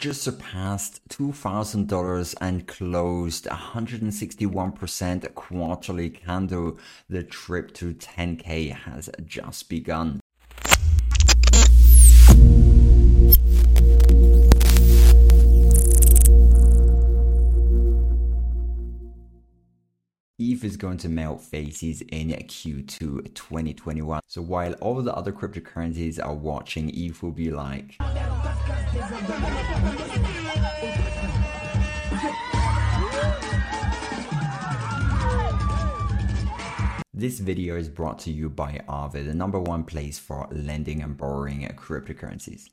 just surpassed $2,000 and closed 161% quarterly candle. The trip to 10K has just begun. ETH is going to melt faces in Q2 2021. So while all the other cryptocurrencies are watching, ETH will be like, this video is brought to you by Aave, the number one place for lending and borrowing cryptocurrencies.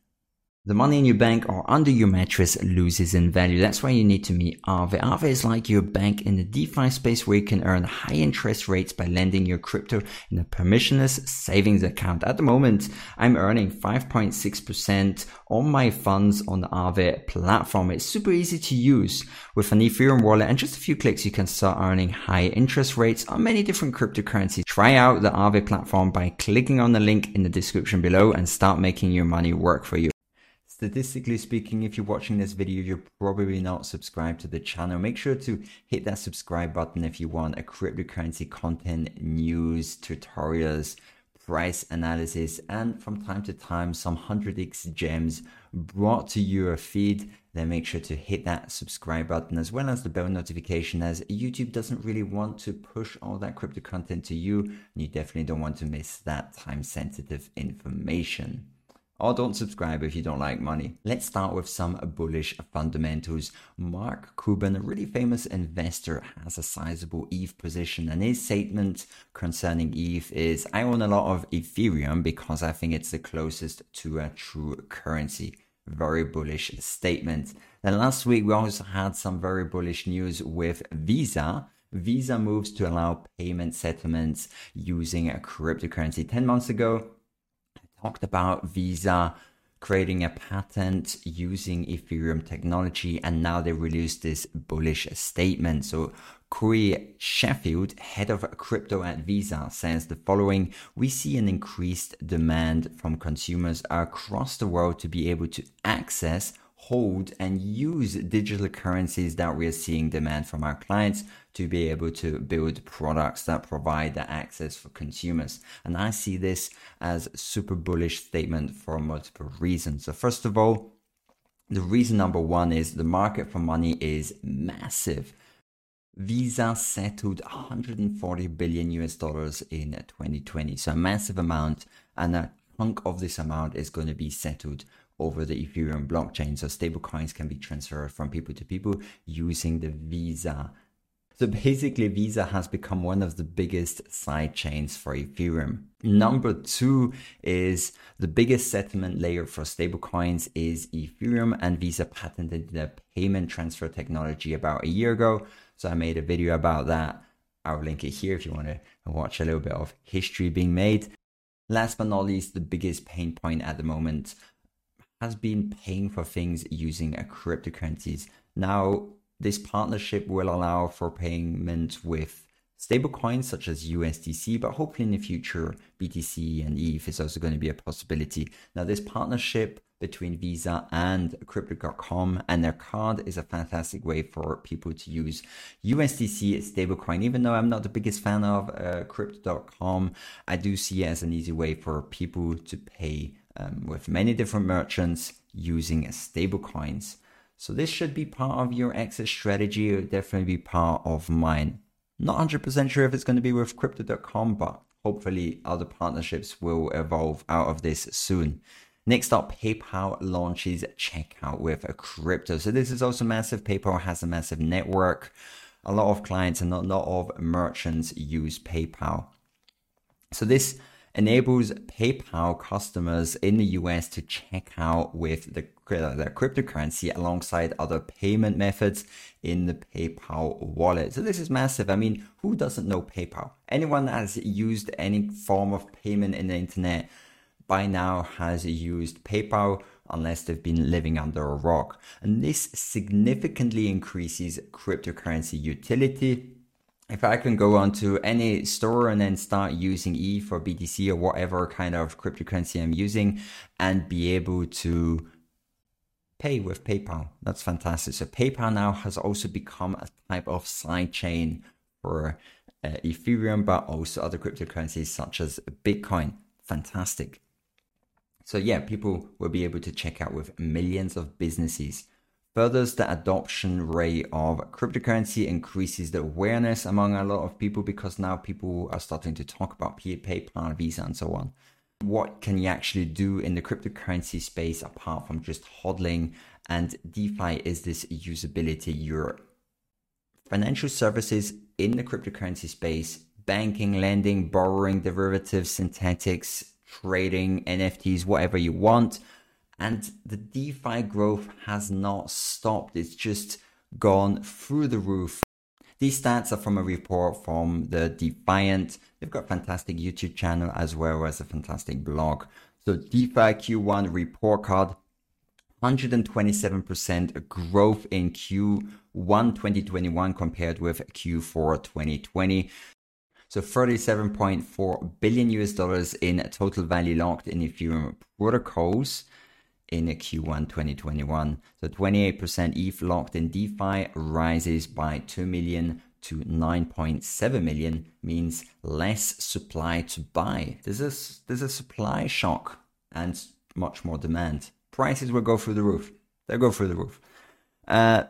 The money in your bank or under your mattress loses in value. That's why you need to meet Aave. Aave is like your bank in the DeFi space, where you can earn high interest rates by lending your crypto in a permissionless savings account. At the moment, I'm earning 5.6% on my funds on the Aave platform. It's super easy to use. With an Ethereum wallet and just a few clicks, you can start earning high interest rates on many different cryptocurrencies. Try out the Aave platform by clicking on the link in the description below and start making your money work for you. Statistically speaking, if you're watching this video, you're probably not subscribed to the channel. Make sure to hit that subscribe button if you want a cryptocurrency content, news, tutorials, price analysis, and from time to time, some 100x gems brought to your feed. Then make sure to hit that subscribe button as well as the bell notification, as YouTube doesn't really want to push all that crypto content to you, and you definitely don't want to miss that time-sensitive information. Or don't subscribe if you don't like money. Let's start with some bullish fundamentals. Mark Cuban, a really famous investor, has a sizable ETH position, and his statement concerning ETH is, "I own a lot of Ethereum because I think it's the closest to a true currency." Very bullish statement. Then last week, we also had some very bullish news with Visa. Visa moves to allow payment settlements using a cryptocurrency. 10 months ago, talked about Visa creating a patent using Ethereum technology, and now they released this bullish statement. So Corey Sheffield, head of crypto at Visa, says the following: "We see an increased demand from consumers across the world to be able to access, hold, and use digital currencies. That we are seeing demand from our clients to be able to build products that provide that access for consumers." And I see this as super bullish statement for multiple reasons. So first of all, the reason number one is the market for money is massive. Visa settled $140 billion in 2020. So a massive amount, and a chunk of this amount is going to be settled over the Ethereum blockchain. So stablecoins can be transferred from people to people using the Visa. So basically, Visa has become one of the biggest side chains for Ethereum. Number two is the biggest settlement layer for stablecoins is Ethereum, and Visa patented the payment transfer technology about a year ago. So I made a video about that. I'll link it here if you want to watch a little bit of history being made. Last but not least, the biggest pain point at the moment has been paying for things using cryptocurrencies. Now, this partnership will allow for payment with stablecoins such as USDC, but hopefully in the future, BTC and ETH is also going to be a possibility. Now, this partnership between Visa and Crypto.com and their card is a fantastic way for people to use USDC as stablecoin. Even though I'm not the biggest fan of Crypto.com, I do see it as an easy way for people to pay with many different merchants using stablecoins. So this should be part of your exit strategy. It would definitely be part of mine. Not 100% sure if it's going to be with Crypto.com, but hopefully other partnerships will evolve out of this soon. Next up, PayPal launches checkout with crypto. So this is also massive. PayPal has a massive network. A lot of clients and a lot of merchants use PayPal. So this enables PayPal customers in the US to check out with their cryptocurrency alongside other payment methods in the PayPal wallet. So this is massive. I mean, who doesn't know PayPal? Anyone that has used any form of payment in the internet by now has used PayPal, unless they've been living under a rock. And this significantly increases cryptocurrency utility. If I can go onto any store and then start using ETH or BTC or whatever kind of cryptocurrency I'm using and be able to pay with PayPal. That's fantastic. So PayPal now has also become a type of sidechain for Ethereum, but also other cryptocurrencies such as Bitcoin. Fantastic. So yeah, people will be able to check out with millions of businesses. Furthers the adoption rate of cryptocurrency, increases the awareness among a lot of people, because now people are starting to talk about PayPal, Visa, and so on. What can you actually do in the cryptocurrency space apart from just hodling? And DeFi is this usability. Your financial services in the cryptocurrency space, banking, lending, borrowing, derivatives, synthetics, trading, NFTs, whatever you want. And the DeFi growth has not stopped. It's just gone through the roof. These stats are from a report from the Defiant. They've got a fantastic YouTube channel as well as a fantastic blog. So DeFi Q1 report card, 127% growth in Q1 2021 compared with Q4 2020. So $37.4 billion in total value locked in Ethereum protocols in Q1 2021. So 28% ETH locked in DeFi rises by 2 million to 9.7 million, means less supply to buy. There's a supply shock and much more demand. Prices will go through the roof. They'll go through the roof.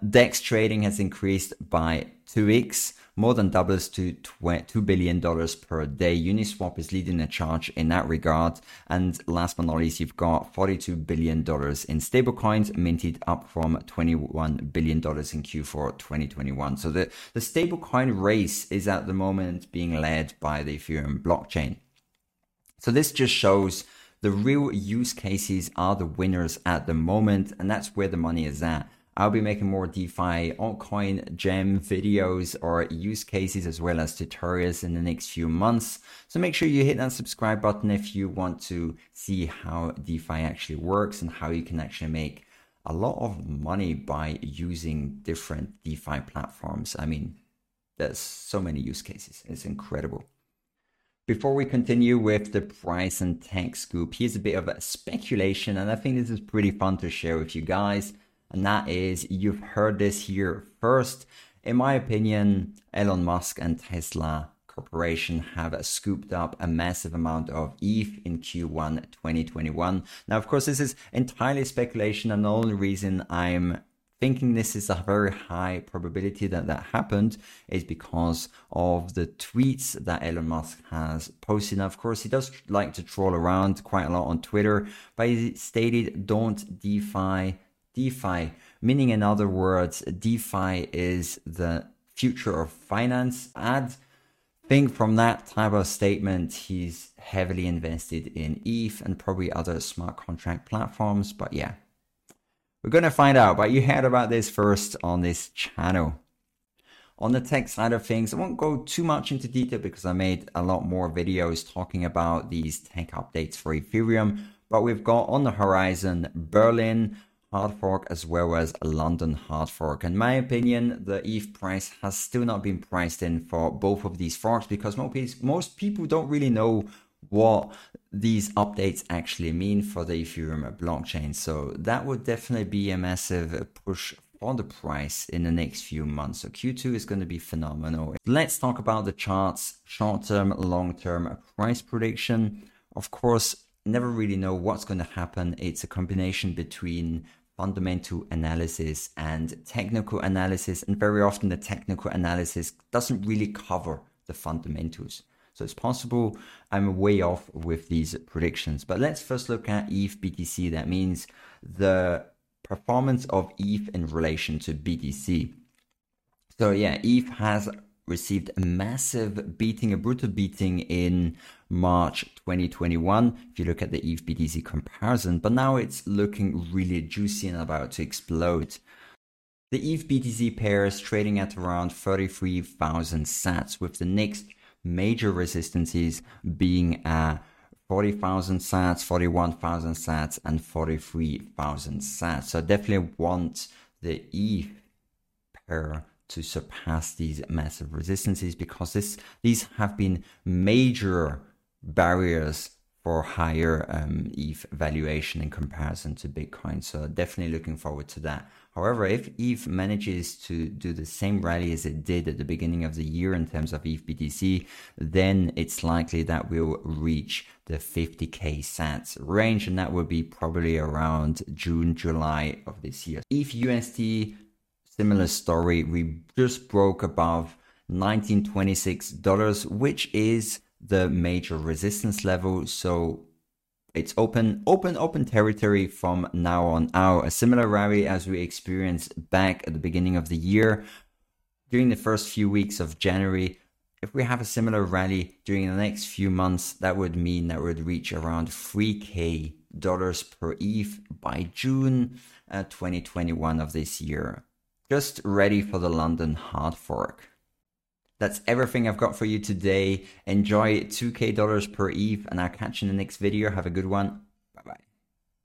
DEX trading has increased by 2x, more than doubles to $2 billion per day. Uniswap is leading the charge in that regard. And last but not least, you've got $42 billion in stablecoins minted, up from $21 billion in Q4 2021. So the stablecoin race is at the moment being led by the Ethereum blockchain. So this just shows the real use cases are the winners at the moment, and that's where the money is at. I'll be making more DeFi, altcoin, gem videos or use cases as well as tutorials in the next few months. So make sure you hit that subscribe button if you want to see how DeFi actually works and how you can actually make a lot of money by using different DeFi platforms. I mean, there's so many use cases. It's incredible. Before we continue with the price and tech scoop, here's a bit of a speculation, and I think this is pretty fun to share with you guys. And that is, you've heard this here first. In my opinion, Elon Musk and Tesla Corporation have scooped up a massive amount of ETH in Q1 2021. Now, of course, this is entirely speculation, and the only reason I'm thinking this is a very high probability that happened is because of the tweets that Elon Musk has posted. Now, of course, he does like to troll around quite a lot on Twitter, but he stated, "Don't DeFi, meaning, in other words, DeFi is the future of finance. I think from that type of statement, he's heavily invested in ETH and probably other smart contract platforms. But yeah, we're going to find out. But you heard about this first on this channel. On the tech side of things, I won't go too much into detail because I made a lot more videos talking about these tech updates for Ethereum. But we've got on the horizon Berlin hard fork as well as London hard fork. In my opinion, the ETH price has still not been priced in for both of these forks because most people don't really know what these updates actually mean for the Ethereum blockchain. So that would definitely be a massive push on the price in the next few months. So Q2 is going to be phenomenal. Let's talk about the charts, short-term, long-term price prediction. Of course, never really know what's going to happen. It's a combination between fundamental analysis and technical analysis, and very often the technical analysis doesn't really cover the fundamentals. So it's possible I'm way off with these predictions. But let's first look at ETH BTC. That means the performance of ETH in relation to BTC. So yeah, ETH has received a massive beating, a brutal beating in March 2021, if you look at the ETH BTC comparison, but now it's looking really juicy and about to explode. The ETH BTC pair is trading at around 33,000 sats, with the next major resistances being 40,000 sats, 41,000 sats, and 43,000 sats. So I definitely want the ETH pair to surpass these massive resistances because these have been major barriers for higher ETH valuation in comparison to Bitcoin. So definitely looking forward to that. However, if ETH manages to do the same rally as it did at the beginning of the year in terms of ETH BTC, then it's likely that we'll reach the 50k sats range, and that will be probably around June, July of this year. ETH USD, similar story. We just broke above $1926, which is the major resistance level, so it's open territory from now on out. A similar rally as we experienced back at the beginning of the year during the first few weeks of January. If we have a similar rally during the next few months, that would mean that would reach around $3,000 per ETH by June 2021 of this year. Just ready for the London hard fork. That's everything I've got for you today. Enjoy $2,000 per ETH, and I'll catch you in the next video. Have a good one.